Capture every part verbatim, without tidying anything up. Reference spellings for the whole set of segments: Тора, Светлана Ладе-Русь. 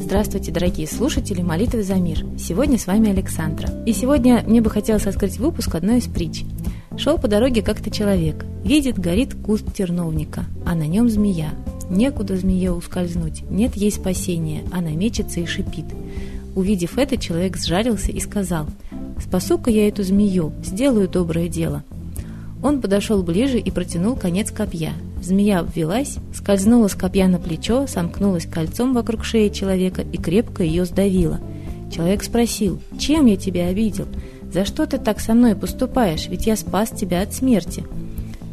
Здравствуйте, дорогие слушатели «Молитвы за мир». Сегодня с вами Александра. И сегодня мне бы хотелось открыть выпуск одной из притч. Шел по дороге как-то человек. Видит, горит куст терновника, а на нем змея. Некуда змее ускользнуть, нет ей спасения, она мечется и шипит. Увидев это, человек сжалился и сказал: «Спасу-ка я эту змею, сделаю доброе дело». Он подошел ближе и протянул конец копья. Змея обвелась, скользнула с копья на плечо, сомкнулась кольцом вокруг шеи человека и крепко ее сдавила. Человек спросил: «Чем я тебя обидел? За что ты так со мной поступаешь? Ведь я спас тебя от смерти».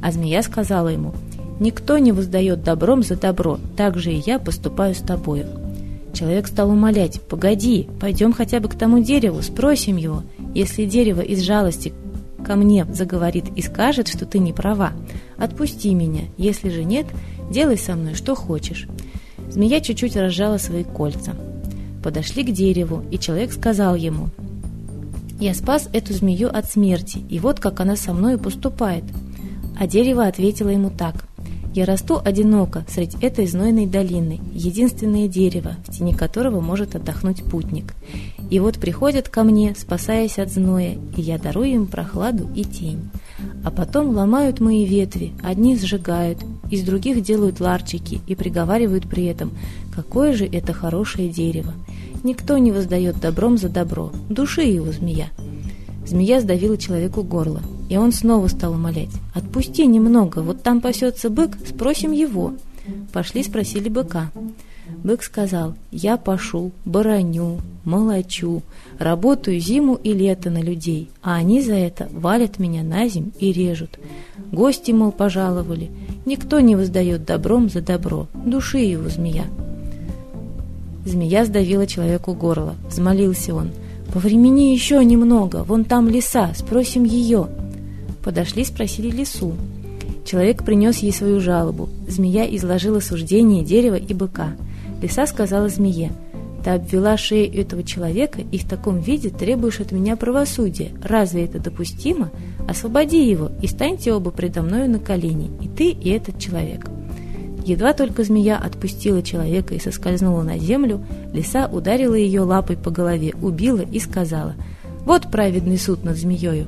А змея сказала ему: «Никто не воздает добром за добро, так же и я поступаю с тобою». Человек стал умолять: «Погоди, пойдем хотя бы к тому дереву, спросим его. Если дерево из жалости ко мне заговорит и скажет, что ты не права, отпусти меня, если же нет, делай со мной что хочешь». Змея чуть-чуть разжала свои кольца. Подошли к дереву, и человек сказал ему: «Я спас эту змею от смерти, и вот как она со мной поступает». А дерево ответило ему так: «Я расту одиноко среди этой знойной долины, единственное дерево, в тени которого может отдохнуть путник. И вот приходят ко мне, спасаясь от зноя, и я дарую им прохладу и тень. А потом ломают мои ветви, одни сжигают, из других делают ларчики и приговаривают при этом: какое же это хорошее дерево! Никто не воздает добром за добро, души его, змея». Змея сдавила человеку горло, и он снова стал умолять: «Отпусти немного, вот там пасется бык, спросим его». Пошли, спросили быка. Бык сказал: «Я пашу, бараню, молочу, работаю зиму и лето на людей, а они за это валят меня на земь и режут. Гости, мол, пожаловали. Никто не воздает добром за добро, души его, змея». Змея сдавила человеку горло, взмолился он: «Повремени еще немного, вон там лиса, спросим ее». Подошли, спросили лису. Человек принес ей свою жалобу. Змея изложила суждение дерева и быка. Лиса сказала змее: «Ты обвела шею этого человека и в таком виде требуешь от меня правосудия. Разве это допустимо? Освободи его и станьте оба предо мною на колени, и ты, и этот человек». Едва только змея отпустила человека и соскользнула на землю, лиса ударила ее лапой по голове, убила и сказала: «Вот праведный суд над змеёю».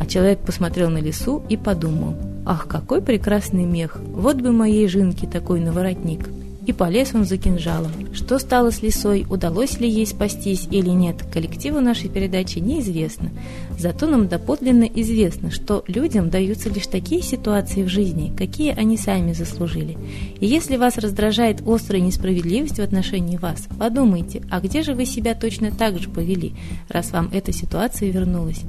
А человек посмотрел на лису и подумал: «Ах, какой прекрасный мех! Вот бы моей жинке такой наворотник!» И полез он за кинжалом. Что стало с лисой, удалось ли ей спастись или нет, коллективу нашей передачи неизвестно. Зато нам доподлинно известно, что людям даются лишь такие ситуации в жизни, какие они сами заслужили. И если вас раздражает острая несправедливость в отношении вас, подумайте, а где же вы себя точно так же повели, раз вам эта ситуация вернулась?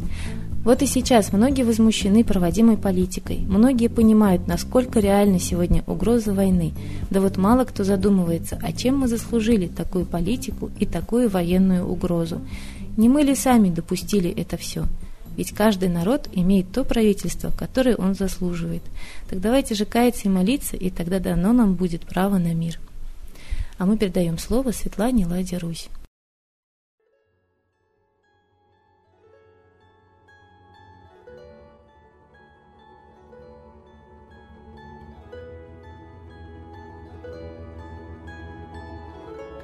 Вот и сейчас многие возмущены проводимой политикой, многие понимают, насколько реальна сегодня угроза войны. Да вот мало кто задумывается, а чем мы заслужили такую политику и такую военную угрозу. Не мы ли сами допустили это все? Ведь каждый народ имеет то правительство, которое он заслуживает. Так давайте же каяться и молиться, и тогда дано нам будет право на мир. А мы передаем слово Светлане Ладе-Русь.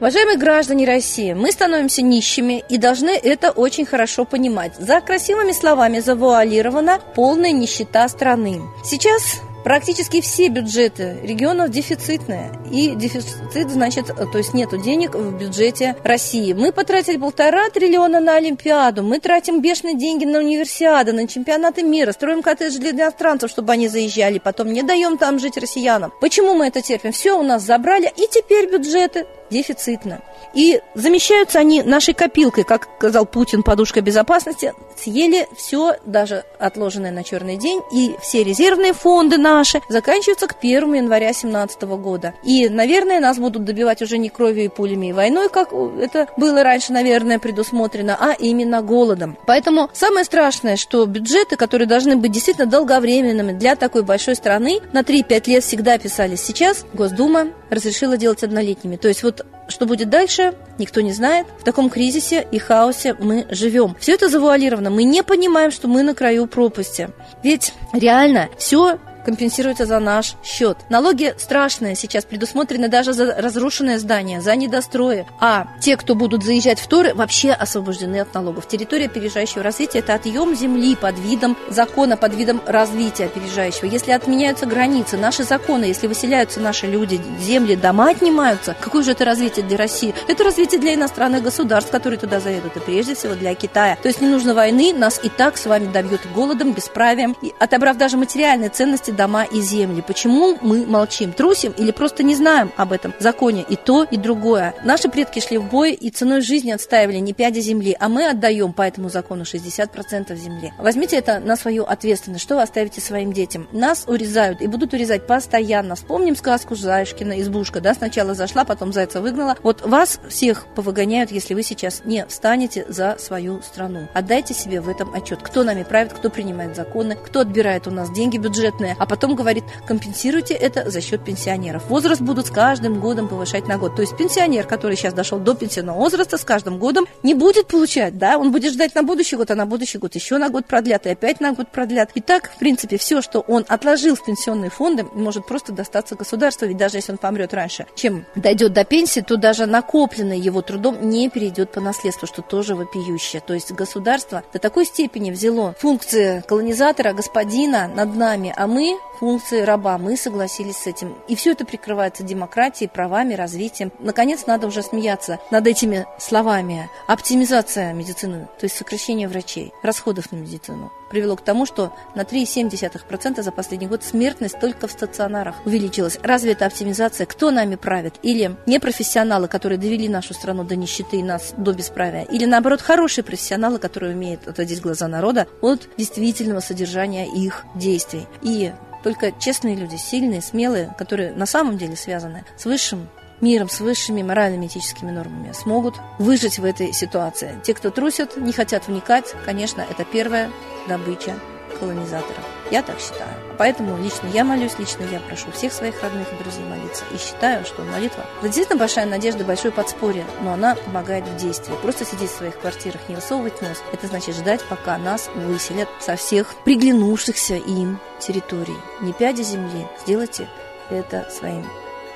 Уважаемые граждане России, мы становимся нищими и должны это очень хорошо понимать. За красивыми словами завуалирована полная нищета страны. Сейчас практически все бюджеты регионов дефицитные. И дефицит, значит, то есть нету денег в бюджете России. Мы потратили полтора триллиона на Олимпиаду, мы тратим бешеные деньги на универсиады, на чемпионаты мира, строим коттеджи для иностранцев, чтобы они заезжали, потом не даем там жить россиянам. Почему мы это терпим? Все у нас забрали, и теперь бюджеты дефицитно. И замещаются они нашей копилкой, как сказал Путин, подушкой безопасности. Съели все, даже отложенное на черный день, и все резервные фонды наши заканчиваются к первому января две тысячи семнадцатого года. И, наверное, нас будут добивать уже не кровью и пулями и войной, как это было раньше, наверное, предусмотрено, а именно голодом. Поэтому самое страшное, что бюджеты, которые должны быть действительно долговременными для такой большой страны, на три-пять лет всегда писались. Сейчас Госдума разрешила делать однолетними. То есть вот вот что будет дальше, никто не знает. В таком кризисе и хаосе мы живем. Все это завуалировано. Мы не понимаем, что мы на краю пропасти. Ведь реально все компенсируется за наш счет. Налоги страшные сейчас предусмотрены даже за разрушенное здание, за недострои. А те, кто будут заезжать в Торы, вообще освобождены от налогов. Территория опережающего развития – это отъем земли под видом закона, под видом развития опережающего. Если отменяются границы, наши законы, если выселяются наши люди, земли, дома отнимаются, какое же это развитие для России? Это развитие для иностранных государств, которые туда заедут, и прежде всего для Китая. То есть не нужно войны, нас и так с вами добьют голодом, бесправием, и отобрав даже материальные ценности, дома и земли. Почему мы молчим, трусим или просто не знаем об этом законе? И то, и другое. Наши предки шли в бой и ценой жизни отстаивали не пяди земли, а мы отдаем по этому закону шестьдесят процентов земли. Возьмите это на свою ответственность, что вы оставите своим детям. Нас урезают и будут урезать постоянно. Вспомним сказку Заюшкина избушка, да, сначала зашла, потом зайца выгнала. Вот вас всех повыгоняют, если вы сейчас не встанете за свою страну. Отдайте себе в этом отчет. Кто нами правит, кто принимает законы, кто отбирает у нас деньги бюджетные, а потом говорит, компенсируйте это за счет пенсионеров. Возраст будут с каждым годом повышать на год. То есть пенсионер, который сейчас дошел до пенсионного возраста, с каждым годом не будет получать, да, он будет ждать на будущий год, а на будущий год еще на год продлят, и опять на год продлят. И так, в принципе, все, что он отложил в пенсионные фонды, может просто достаться государству, ведь даже если он помрет раньше, чем дойдет до пенсии, то даже накопленное его трудом не перейдет по наследству, что тоже вопиюще. То есть государство до такой степени взяло функции колонизатора, господина над нами, а мы Мы функции раба, мы согласились с этим. И все это прикрывается демократией, правами, развитием. Наконец, надо уже смеяться над этими словами. Оптимизация медицины, то есть сокращение врачей, расходов на медицину, привело к тому, что на три целых семь десятых процента за последний год смертность только в стационарах увеличилась. Разве это оптимизация? Кто нами правит? Или непрофессионалы, которые довели нашу страну до нищеты и нас до бесправия? Или, наоборот, хорошие профессионалы, которые умеют отводить глаза народа от действительного содержания их действий? И только честные люди, сильные, смелые, которые на самом деле связаны с высшим миром, с высшими морально-этическими нормами, смогут выжить в этой ситуации. Те, кто трусят, не хотят вникать, конечно, это первая добыча колонизаторов. Я так считаю. Поэтому лично я молюсь, лично я прошу всех своих родных и друзей молиться. И считаю, что молитва – это действительно большая надежда, большое подспорье, но она помогает в действии. Просто сидеть в своих квартирах, не высовывать нос – это значит ждать, пока нас выселят со всех приглянувшихся им территорий. Не пяди земли. Сделайте это своим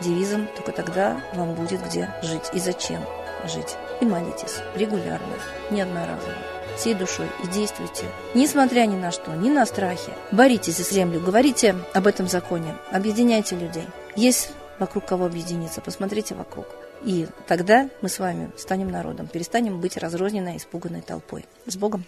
девизом, только тогда вам будет где жить и зачем жить. И молитесь регулярно, не одноразово, всей душой и действуйте, несмотря ни на что, ни на страхи. Боритесь за землю, говорите об этом законе, объединяйте людей. Есть вокруг кого объединиться, посмотрите вокруг. И тогда мы с вами станем народом, перестанем быть разрозненной, испуганной толпой. С Богом!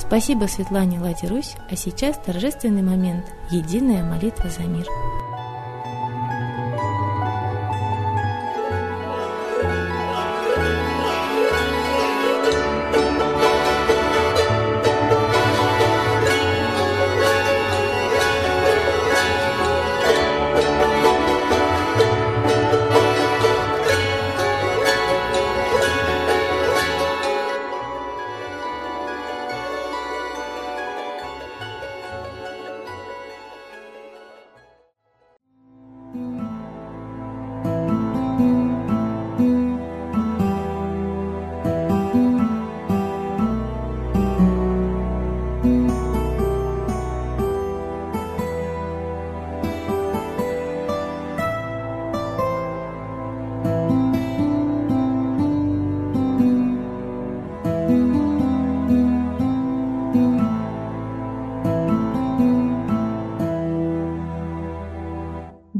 Спасибо Светлане Ладе-Русь, а сейчас торжественный момент – единая молитва за мир.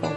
солдат.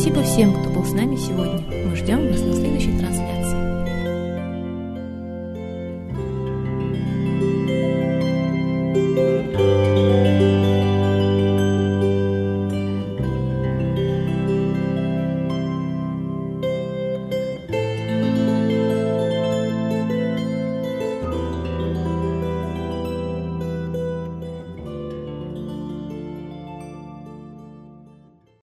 Спасибо всем, кто был с нами сегодня. Мы ждем вас на следующей трансляции.